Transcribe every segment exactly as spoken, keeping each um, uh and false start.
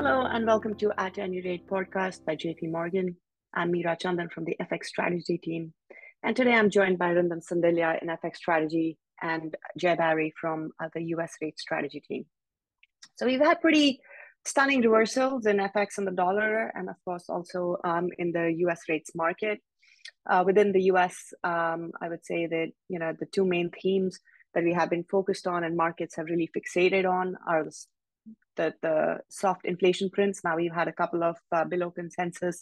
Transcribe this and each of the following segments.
Hello and welcome to At Any Rate podcast by J P. Morgan. I'm Meera Chandan from the F X strategy team. And today I'm joined by Rindam Sandilya in F X strategy and Jay Barry from uh, the U S rate strategy team. So we've had pretty stunning reversals in F X and the dollar, and of course also um, in the U S rates market. Uh, within the U S, um, I would say that, you know, the two main themes that we have been focused on and markets have really fixated on are the The, the soft inflation prints. Now we've had a couple of uh, below consensus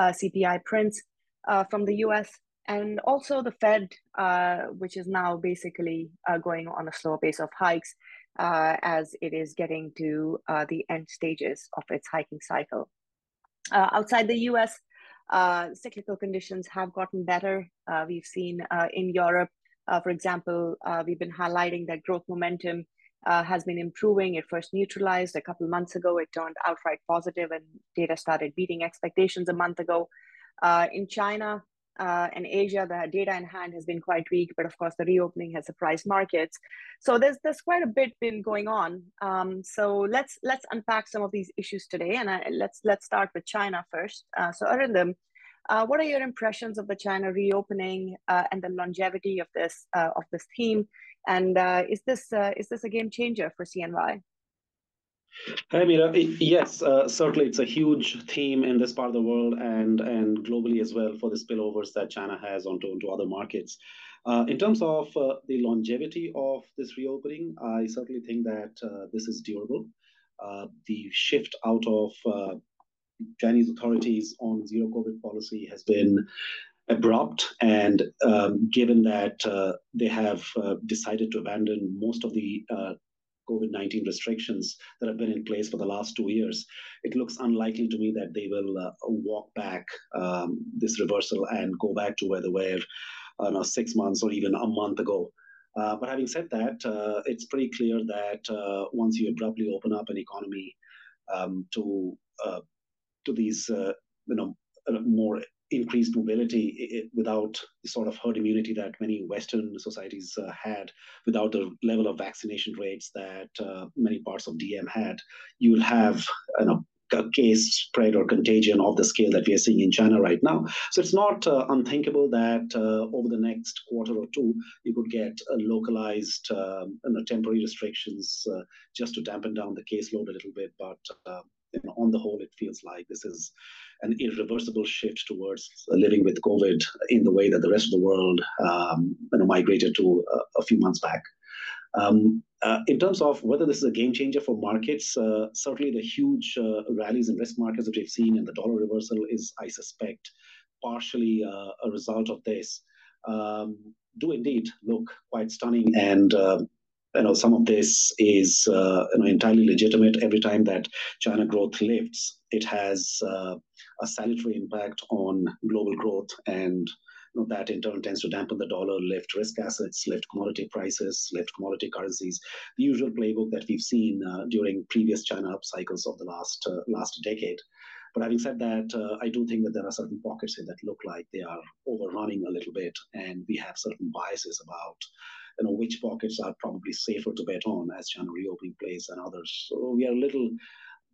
uh, C P I prints uh, from the U S, and also the Fed, uh, which is now basically uh, going on a slower pace of hikes uh, as it is getting to uh, the end stages of its hiking cycle. Uh, outside the U S, uh, cyclical conditions have gotten better. Uh, we've seen uh, in Europe, uh, for example, uh, we've been highlighting that growth momentum Uh, has been improving. It first neutralized a couple months ago. It turned outright positive and data started beating expectations a month ago. Uh, in China uh, and Asia, the data in hand has been quite weak, but of course the reopening has surprised markets. So there's there's quite a bit been going on. Um, so let's let's unpack some of these issues today, and I, let's let's start with China first. Uh, so Arindam, uh, what are your impressions of the China reopening uh, and the longevity of this uh, of this theme? And uh, is this uh, is this a game changer for C N Y? Hi, Meera. Yes, uh, certainly it's a huge theme in this part of the world and and globally as well for the spillovers that China has onto, onto other markets. Uh, in terms of uh, the longevity of this reopening, I certainly think that uh, this is durable. Uh, the shift out of uh, Chinese authorities on zero COVID policy has been abrupt, and um, given that uh, they have uh, decided to abandon most of the uh, COVID nineteen restrictions that have been in place for the last two years, it looks unlikely to me that they will uh, walk back um, this reversal and go back to where they were uh, now six months or even a month ago. Uh, but having said that, uh, it's pretty clear that uh, once you abruptly open up an economy um, to uh, to these uh, you know more increased mobility it, without the sort of herd immunity that many Western societies uh, had, without the level of vaccination rates that uh, many parts of D M had, you will have you know, a case spread or contagion of the scale that we are seeing in China right now. So it's not uh, unthinkable that uh, over the next quarter or two, you could get uh, localized um, you know, temporary restrictions uh, just to dampen down the caseload a little bit. But uh, You know, on the whole, it feels like this is an irreversible shift towards living with COVID in the way that the rest of the world um, you know, migrated to a, a few months back. Um, uh, in terms of whether this is a game changer for markets, uh, certainly the huge uh, rallies in risk markets that we've seen and the dollar reversal is, I suspect, partially uh, a result of this. Um, do indeed look quite stunning, and uh, You know, some of this is uh, you know, entirely legitimate. Every time that China growth lifts, it has uh, a salutary impact on global growth, and you know, that in turn tends to dampen the dollar, lift risk assets, lift commodity prices, lift commodity currencies. The usual playbook that we've seen uh, during previous China up cycles of the last uh, last decade. But having said that, uh, I do think that there are certain pockets here that look like they are overrunning a little bit, and we have certain biases about you know, which pockets are probably safer to bet on as China reopening plays and others. So we are a little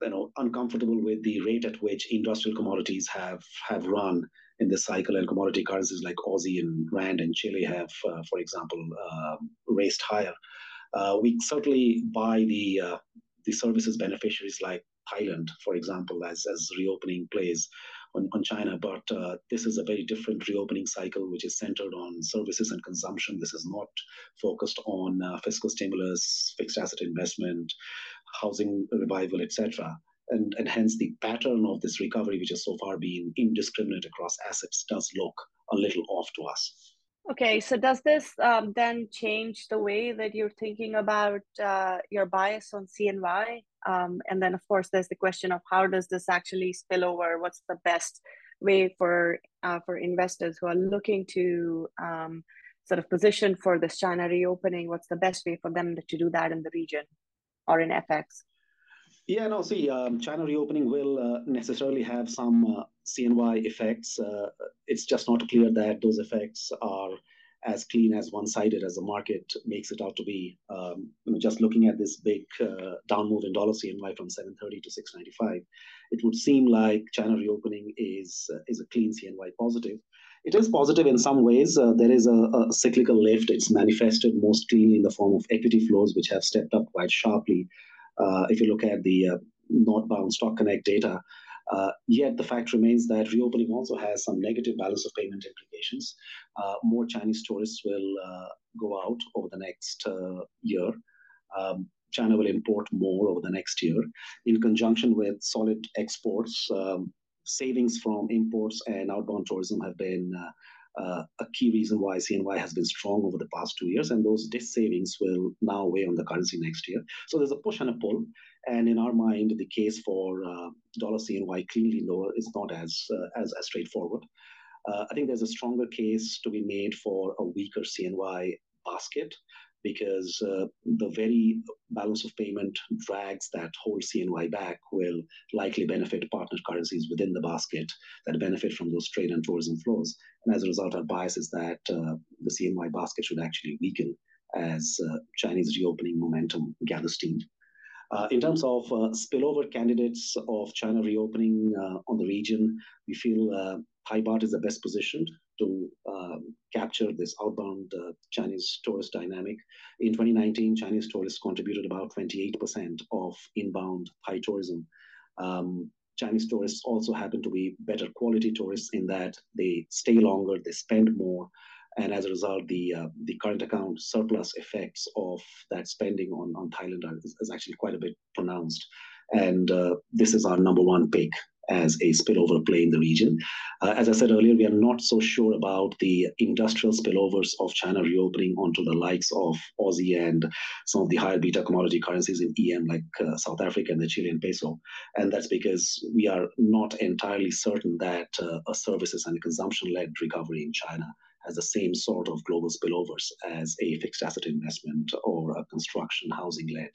you know, uncomfortable with the rate at which industrial commodities have, have run in this cycle, and commodity currencies like Aussie and Rand and Chile have, uh, for example, uh, raced higher. Uh, we certainly buy the, uh, the services beneficiaries like Thailand, for example, as, as reopening plays on, on China. But uh, this is a very different reopening cycle, which is centered on services and consumption. This is not focused on uh, fiscal stimulus, fixed asset investment, housing revival, et cetera. And, and hence the pattern of this recovery, which has so far been indiscriminate across assets, does look a little off to us. Okay, so does this um, then change the way that you're thinking about uh, your bias on C N Y? Um, and then, of course, there's the question of how does this actually spill over? What's the best way for uh, for investors who are looking to um, sort of position for this China reopening? What's the best way for them to do that in the region or in F X? Yeah, no, see, um, China reopening will uh, necessarily have some uh, C N Y effects. Uh, it's just not clear that those effects are as clean, as one-sided as the market makes it out to be. Um, you know, just looking at this big uh, down move in dollar C N Y from seven thirty to six ninety-five, it would seem like China reopening is uh, is a clean C N Y positive. It is positive in some ways. Uh, there is a, a cyclical lift. It's manifested most cleanly in the form of equity flows, which have stepped up quite sharply. Uh, if you look at the uh, northbound Stock Connect data, Uh, yet the fact remains that reopening also has some negative balance of payment implications. Uh, more Chinese tourists will uh, go out over the next uh, year. Um, China will import more over the next year. In conjunction with solid exports, um, savings from imports and outbound tourism have been uh, uh, a key reason why C N Y has been strong over the past two years. And those dis savings will now weigh on the currency next year. So there's a push and a pull. And in our mind, the case for uh, dollar C N Y cleanly lower is not as uh, as, as straightforward. Uh, I think there's a stronger case to be made for a weaker C N Y basket, because uh, the very balance of payment drags that whole C N Y back will likely benefit partner currencies within the basket that benefit from those trade and tourism flows. And as a result, our bias is that uh, the C N Y basket should actually weaken as uh, Chinese reopening momentum gathers steam. Uh, in terms of uh, spillover candidates of China reopening uh, on the region, we feel uh, Thai baht is the best positioned to uh, capture this outbound uh, Chinese tourist dynamic. In twenty nineteen, Chinese tourists contributed about twenty-eight percent of inbound Thai tourism. Um, Chinese tourists also happen to be better quality tourists in that they stay longer, they spend more, and as a result, the uh, the current account surplus effects of that spending on, on Thailand are, is, is actually quite a bit pronounced. And uh, this is our number one pick as a spillover play in the region. Uh, as I said earlier, we are not so sure about the industrial spillovers of China reopening onto the likes of Aussie and some of the higher beta commodity currencies in E M, like uh, South Africa and the Chilean peso. And that's because we are not entirely certain that uh, a services and consumption-led recovery in China as the same sort of global spillovers as a fixed asset investment or a construction housing-led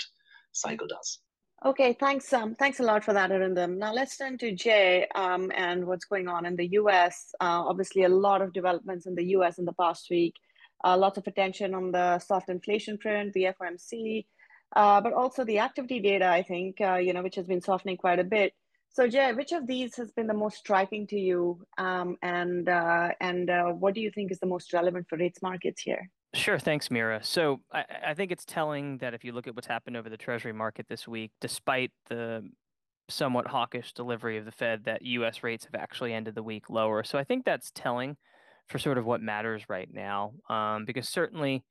cycle does. Okay, thanks. Um, thanks a lot for that, Arindam. Now let's turn to Jay um, and what's going on in the U S. Uh, obviously, a lot of developments in the U S in the past week. Uh, lots of attention on the soft inflation print, the F O M C, uh, but also the activity data, I think, uh, you know, which has been softening quite a bit. So Jay, which of these has been the most striking to you, um, and uh, and uh, what do you think is the most relevant for rates markets here? Sure, thanks, Meera. So I, I think it's telling that if you look at what's happened over the Treasury market this week, despite the somewhat hawkish delivery of the Fed, that U S rates have actually ended the week lower. So I think that's telling for sort of what matters right now, um, because certainly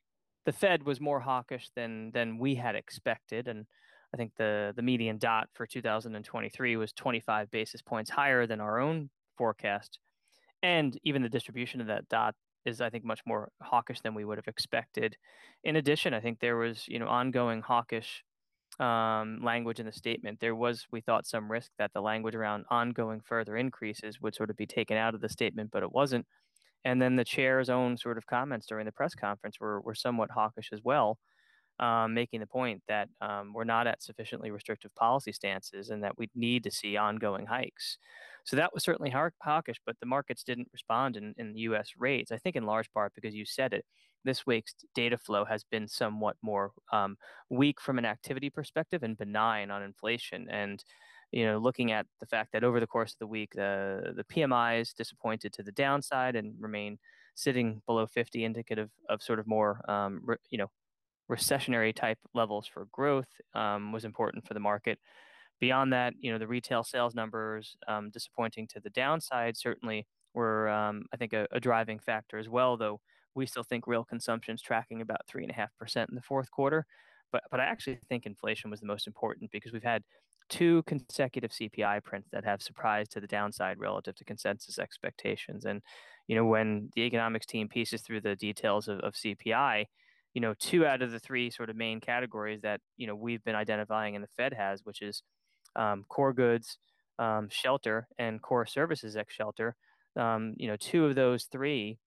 the Fed was more hawkish than than we had expected, and I think the, the median dot for two thousand twenty-three was twenty-five basis points higher than our own forecast. And even the distribution of that dot is, I think, much more hawkish than we would have expected. In addition, I think there was, you know, ongoing hawkish um, language in the statement. There was, we thought, some risk that the language around ongoing further increases would sort of be taken out of the statement, but it wasn't. And then the chair's own sort of comments during the press conference were, were somewhat hawkish as well. Um, making the point that um, we're not at sufficiently restrictive policy stances and that we'd need to see ongoing hikes. So that was certainly hawkish, but the markets didn't respond in, in U S rates, I think in large part because you said it. This week's data flow has been somewhat more um, weak from an activity perspective and benign on inflation. And you know, looking at the fact that over the course of the week, uh, the P M Is disappointed to the downside and remain sitting below fifty, indicative of sort of more, um, you know, recessionary type levels for growth um, was important for the market. Beyond that, you know, the retail sales numbers um, disappointing to the downside certainly were, um, I think, a, a driving factor as well, though we still think real consumption is tracking about three and a half percent in the fourth quarter. But, but I actually think inflation was the most important because we've had two consecutive C P I prints that have surprised to the downside relative to consensus expectations. And, you know, when the economics team pieces through the details of, of C P I, you know, two out of the three sort of main categories that, you know, we've been identifying and the Fed has, which is um, core goods, um, shelter, and core services ex shelter, um, you know, two of those three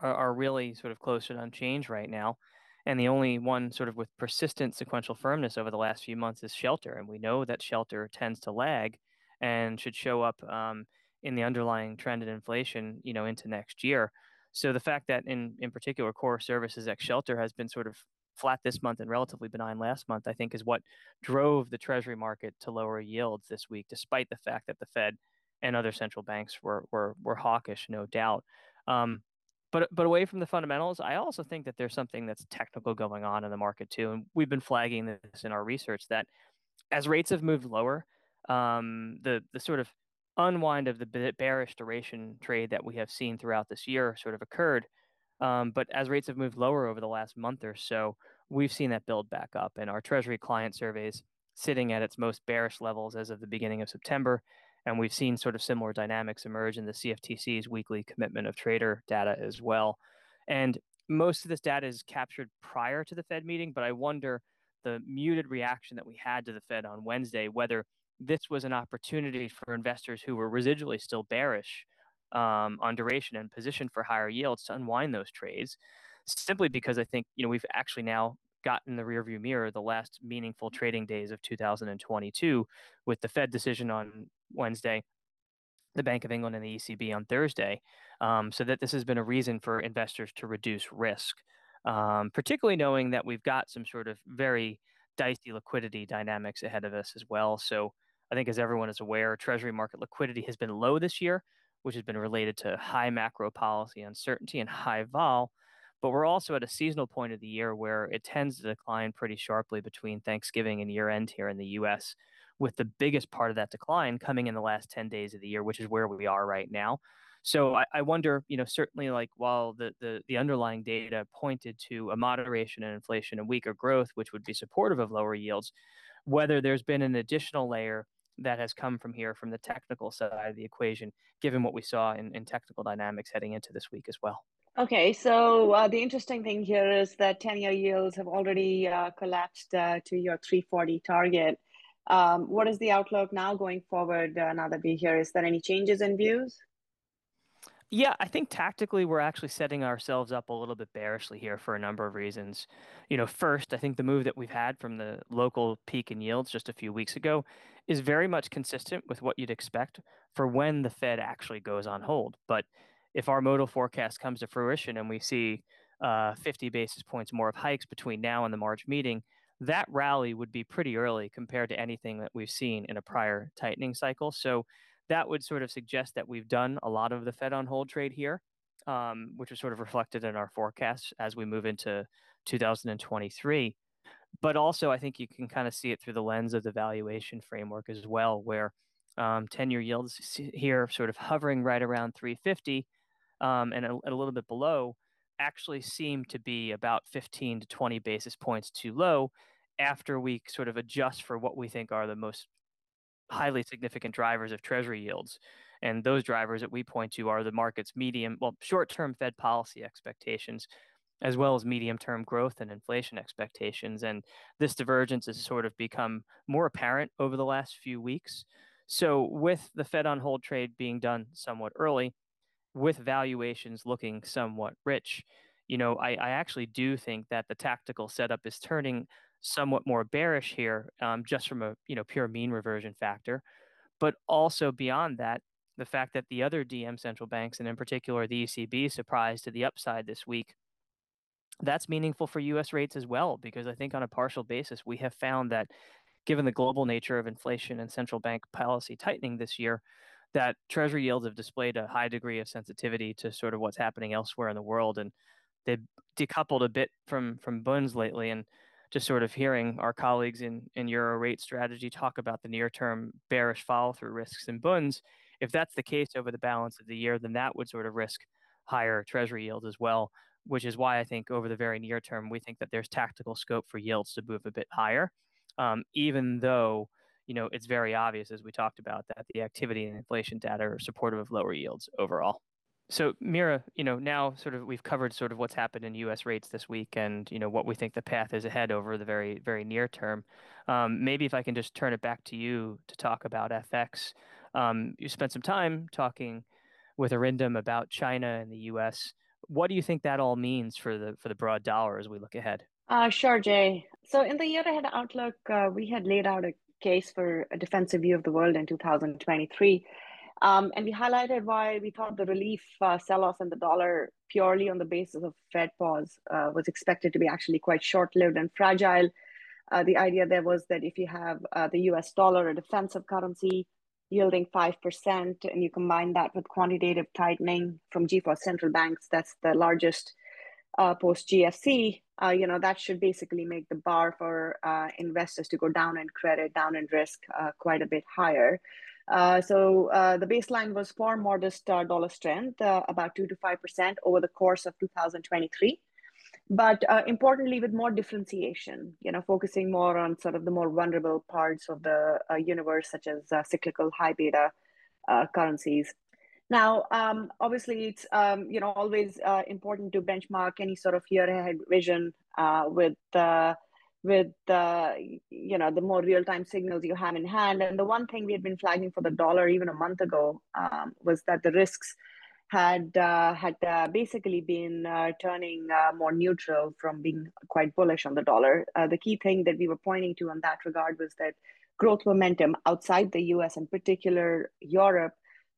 are, are really sort of close to unchanged right now. And the only one sort of with persistent sequential firmness over the last few months is shelter. And we know that shelter tends to lag and should show up um, in the underlying trend in inflation, you know, into next year. So the fact that in, in particular core services ex shelter has been sort of flat this month and relatively benign last month, I think is what drove the Treasury market to lower yields this week, despite the fact that the Fed and other central banks were were, were hawkish, no doubt. Um, but but away from the fundamentals, I also think that there's something that's technical going on in the market too. And we've been flagging this in our research that as rates have moved lower, um, the the sort of unwind of the bearish duration trade that we have seen throughout this year sort of occurred. Um, but as rates have moved lower over the last month or so, we've seen that build back up. And our Treasury client surveys sitting at its most bearish levels as of the beginning of September. And we've seen sort of similar dynamics emerge in the C F T C's weekly commitment of trader data as well. And most of this data is captured prior to the Fed meeting, but I wonder the muted reaction that we had to the Fed on Wednesday, whether this was an opportunity for investors who were residually still bearish um, on duration and positioned for higher yields to unwind those trades, simply because I think, you know, we've actually now gotten in the rearview mirror the last meaningful trading days of two thousand twenty-two with the Fed decision on Wednesday, the Bank of England and the E C B on Thursday, um, so that this has been a reason for investors to reduce risk, um, particularly knowing that we've got some sort of very dicey liquidity dynamics ahead of us as well. So I think, as everyone is aware, Treasury market liquidity has been low this year, which has been related to high macro policy uncertainty and high vol. But we're also at a seasonal point of the year where it tends to decline pretty sharply between Thanksgiving and year end here in the U S, with the biggest part of that decline coming in the last ten days of the year, which is where we are right now. So I, I wonder, you know, certainly like while the, the the underlying data pointed to a moderation in inflation and weaker growth, which would be supportive of lower yields, whether there's been an additional layer that has come from here from the technical side of the equation, given what we saw in, in technical dynamics heading into this week as well. Okay, so uh, the interesting thing here is that ten-year yields have already uh, collapsed uh, to your three forty target. Um, what is the outlook now going forward, uh, now that we're here? Is there any changes in views? Yeah, I think tactically we're actually setting ourselves up a little bit bearishly here for a number of reasons. You know, first, I think the move that we've had from the local peak in yields just a few weeks ago is very much consistent with what you'd expect for when the Fed actually goes on hold. But if our modal forecast comes to fruition and we see uh, fifty basis points more of hikes between now and the March meeting, that rally would be pretty early compared to anything that we've seen in a prior tightening cycle. So that would sort of suggest that we've done a lot of the Fed on hold trade here, um, which is sort of reflected in our forecasts as we move into two thousand twenty-three. But also, I think you can kind of see it through the lens of the valuation framework as well, where um, ten-year yields here sort of hovering right around three fifty um, and a, a little bit below actually seem to be about fifteen to twenty basis points too low after we sort of adjust for what we think are the most highly significant drivers of Treasury yields. And those drivers that we point to are the market's medium, well, short-term Fed policy expectations, as well as medium-term growth and inflation expectations. And this divergence has sort of become more apparent over the last few weeks. So with the Fed on hold trade being done somewhat early, with valuations looking somewhat rich, you know, I, I actually do think that the tactical setup is turning somewhat more bearish here, um, just from a you know pure mean reversion factor, but also beyond that, the fact that the other D M central banks, and in particular the E C B, surprised to the upside this week. That's meaningful for U S rates as well, because I think on a partial basis we have found that, given the global nature of inflation and central bank policy tightening this year, that Treasury yields have displayed a high degree of sensitivity to sort of what's happening elsewhere in the world, and they've decoupled a bit from from bunds lately. And just sort of hearing our colleagues in, in Euro rate strategy talk about the near-term bearish follow-through risks in bunds, if that's the case over the balance of the year, then that would sort of risk higher Treasury yields as well, which is why I think over the very near term, we think that there's tactical scope for yields to move a bit higher, um, even though you know it's very obvious, as we talked about, that the activity and inflation data are supportive of lower yields overall. So Meera, you know, now sort of we've covered sort of what's happened in U S rates this week and, you know, what we think the path is ahead over the very, very near term. Um, maybe if I can just turn it back to you to talk about F X. Um, you spent some time talking with Arindam about China and the U S. What do you think that all means for the for the broad dollar as we look ahead? Uh, sure, Jay. So in the year ahead outlook, uh, we had laid out a case for a defensive view of the world in two thousand twenty-three. Um, and we highlighted why we thought the relief uh, sell-off in the dollar purely on the basis of Fed pause uh, was expected to be actually quite short-lived and fragile. Uh, the idea there was that if you have uh, the U S dollar, a defensive currency, yielding five percent, and you combine that with quantitative tightening from G four central banks, that's the largest uh, post-G F C, uh, you know, that should basically make the bar for uh, investors to go down in credit, down in risk, uh, quite a bit higher. Uh, so uh, the baseline was for modest uh, dollar strength, uh, about two to five percent over the course of two thousand twenty-three. But uh, importantly, with more differentiation, you know, focusing more on sort of the more vulnerable parts of the uh, universe, such as uh, cyclical high beta uh, currencies. Now, um, obviously, it's, um, you know, always uh, important to benchmark any sort of year ahead vision uh, with, uh, with uh, you know, the more real-time signals you have in hand. And the one thing we had been flagging for the dollar even a month ago um, was that the risks had uh, had uh, basically been uh, turning uh, more neutral from being quite bullish on the dollar. Uh, the key thing that we were pointing to in that regard was that growth momentum outside the U S, in particular Europe,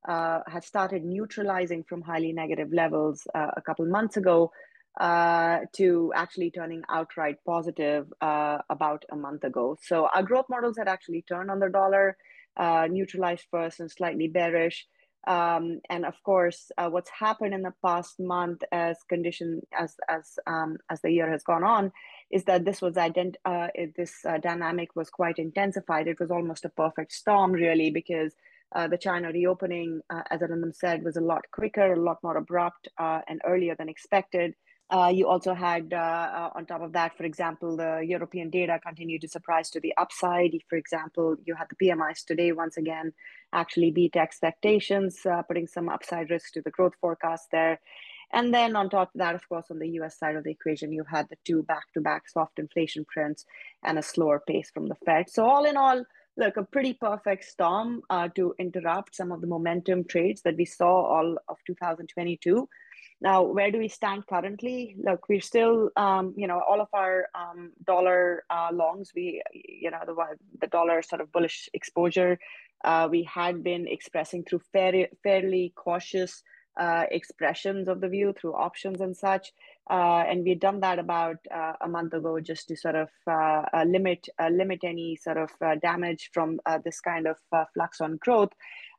uh, had started neutralizing from highly negative levels uh, a couple months ago uh, to actually turning outright positive uh, about a month ago. So our growth models had actually turned on the dollar, uh, neutralized first and slightly bearish. Um, and of course, uh, what's happened in the past month, as condition as as um, as the year has gone on, is that this was ident uh, this uh, dynamic was quite intensified. It was almost a perfect storm, really, because uh, the China reopening, uh, as Arindam said, was a lot quicker, a lot more abrupt, uh, and earlier than expected. Uh, you also had, uh, uh, on top of that, for example, the European data continued to surprise to the upside. For example, you had the P M Is today, once again, actually beat expectations, uh, putting some upside risk to the growth forecast there. And then on top of that, of course, on the U S side of the equation, you had the two back-to-back soft inflation prints and a slower pace from the Fed. So all in all, look, a pretty perfect storm uh, to interrupt some of the momentum trades that we saw all of two thousand twenty-two. Now, where do we stand currently? Look, we're still, um, you know, all of our um, dollar uh, longs, we, you know, the, the dollar sort of bullish exposure, uh, we had been expressing through fair, fairly cautious uh, expressions of the view through options and such. Uh, and we had done that about uh, a month ago just to sort of uh, uh, limit uh, limit any sort of uh, damage from uh, this kind of uh, flux on growth.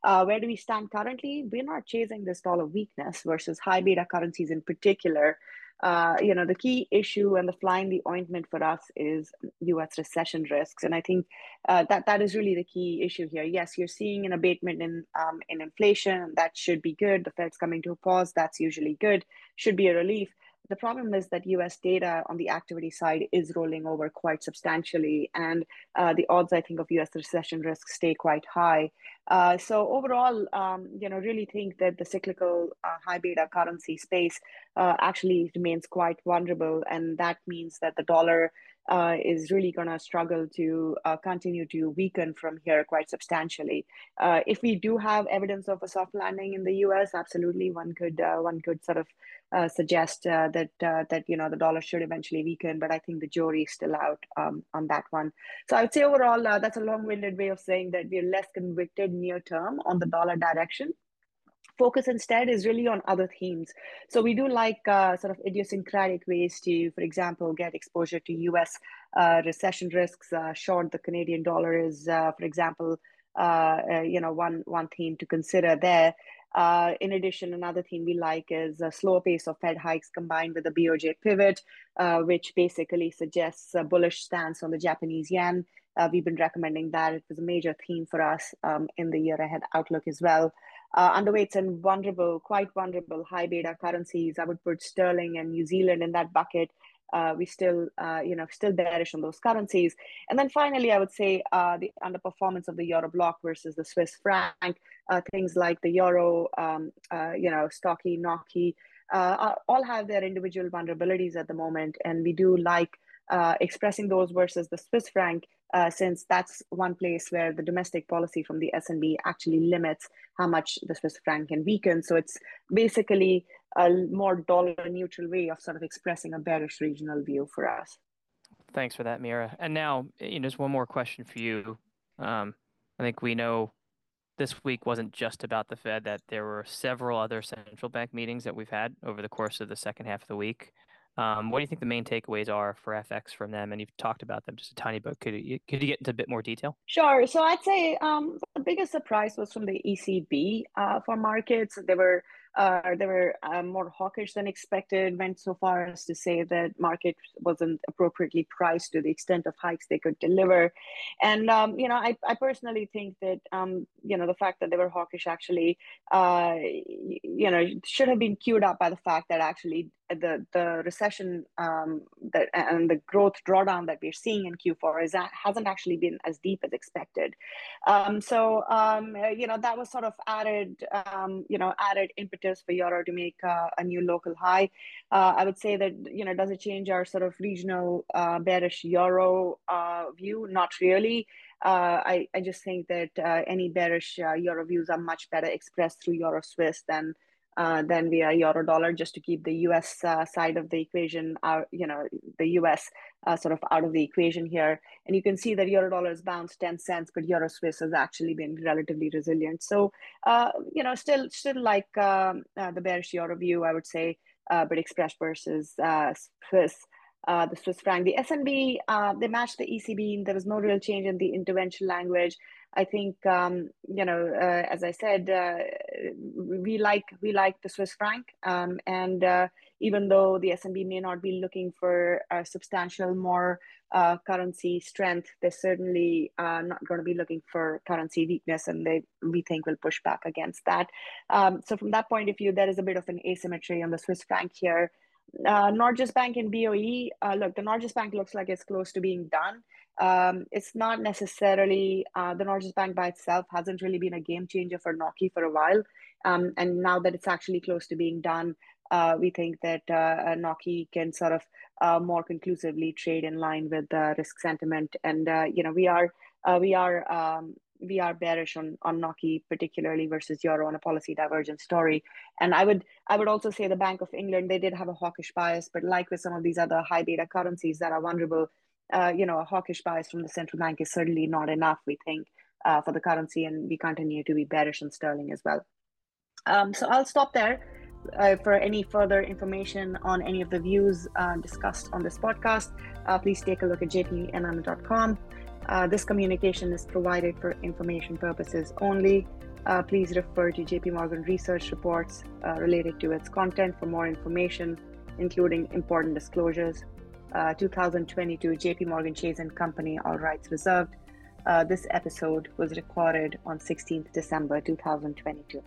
Uh, where do we stand currently? We're not chasing this dollar weakness versus high beta currencies in particular. Uh, you know, the key issue and the fly in the ointment for us is U S recession risks. And I think uh, that that is really the key issue here. Yes, you're seeing an abatement in, um, in inflation. That should be good. The Fed's coming to a pause. That's usually good. Should be a relief. The problem is that U S data on the activity side is rolling over quite substantially, and uh, the odds, I think, of U S recession risks stay quite high. Uh, so overall, um, you know, really think that the cyclical uh, high beta currency space uh, actually remains quite vulnerable, and that means that the dollar uh, is really going to struggle to uh, continue to weaken from here quite substantially. Uh, if we do have evidence of a soft landing in the U S, absolutely, one could uh, one could sort of uh, suggest uh, that uh, that you know the dollar should eventually weaken, but I think the jury is still out um, on that one. So I would say overall, uh, that's a long-winded way of saying that we're less convicted near term on the dollar direction. Focus instead is really on other themes. So we do like uh, sort of idiosyncratic ways to, for example, get exposure to U S uh, recession risks. Uh, short the Canadian dollar is, uh, for example, uh, uh, you know, one, one theme to consider there. Uh, in addition, another theme we like is a slower pace of Fed hikes combined with the B O J pivot, uh, which basically suggests a bullish stance on the Japanese yen. Uh, we've been recommending that. It was a major theme for us um, in the year ahead outlook as well. Uh, underweights in vulnerable, quite vulnerable high beta currencies. I would put sterling and New Zealand in that bucket. Uh, we still, uh, you know, still bearish on those currencies. And then finally, I would say uh, the underperformance of the euro block versus the Swiss franc. Uh, things like the euro, um, uh, you know, stocky, N O K, uh, all have their individual vulnerabilities at the moment, and we do like uh, expressing those versus the Swiss franc. Uh, since that's one place where the domestic policy from the S N B actually limits how much the Swiss franc can weaken. So it's basically a more dollar neutral way of sort of expressing a bearish regional view for us. Thanks for that, Meera. And now, you know, just one more question for you. Um, I think we know this week wasn't just about the Fed, that there were several other central bank meetings that we've had over the course of the second half of the week. Um, what do you think the main takeaways are for F X from them? And you've talked about them just a tiny bit. Could you, could you get into a bit more detail? Sure. So I'd say um, the biggest surprise was from the E C B uh, for markets. They were uh, they were uh, more hawkish than expected, went so far as to say that market wasn't appropriately priced to the extent of hikes they could deliver. And, um, you know, I, I personally think that, um, you know, the fact that they were hawkish actually, uh, you know, should have been queued up by the fact that actually the the recession um, that, and the growth drawdown that we're seeing in Q four is, hasn't actually been as deep as expected. Um, so, um, you know, that was sort of added, um, you know, added impetus for Euro to make uh, a new local high. Uh, I would say that, you know, does it change our sort of regional uh, bearish Euro uh, view? Not really. Uh, I, I just think that uh, any bearish uh, Euro views are much better expressed through Euro Swiss than Uh, then via euro dollar, just to keep the U S uh, side of the equation, out, you know, the U S uh, sort of out of the equation here. And you can see that euro dollar has bounced ten cents, but euro Swiss has actually been relatively resilient. So, uh, you know, still still like um, uh, the bearish euro view, I would say, uh, but expressed versus uh, Swiss. Uh, the Swiss franc, the S N B, uh, they matched the E C B. And there was no real change in the intervention language. I think, um, you know, uh, as I said, uh, we like we like the Swiss franc, um, and uh, even though the S N B may not be looking for a substantial more uh, currency strength, they're certainly uh, not going to be looking for currency weakness, and they we think will push back against that. Um, so from that point of view, there is a bit of an asymmetry on the Swiss franc here. Uh, Norges Bank and B O E, uh, look, the Norges Bank looks like it's close to being done. Um, it's not necessarily, uh, the Norges Bank by itself hasn't really been a game changer for N O K for a while. Um, and now that it's actually close to being done, uh, we think that uh, N O K can sort of uh, more conclusively trade in line with uh, risk sentiment. And, uh, you know, we are, uh, we are, um, we are bearish on, on N O K, particularly versus Euro, on a policy divergent story. And I would I would also say the Bank of England, they did have a hawkish bias, but like with some of these other high beta currencies that are vulnerable, uh, you know, a hawkish bias from the central bank is certainly not enough, we think, uh, for the currency, and we continue to be bearish on sterling as well. Um, so I'll stop there. Uh, for any further information on any of the views uh, discussed on this podcast, uh, please take a look at j p m m dot com. Uh, this communication is provided for information purposes only. Uh, please refer to J P. Morgan research reports uh, related to its content for more information, including important disclosures. Uh, two thousand twenty-two J P. Morgan Chase and Company, all rights reserved. Uh, this episode was recorded on sixteenth December two thousand twenty-two.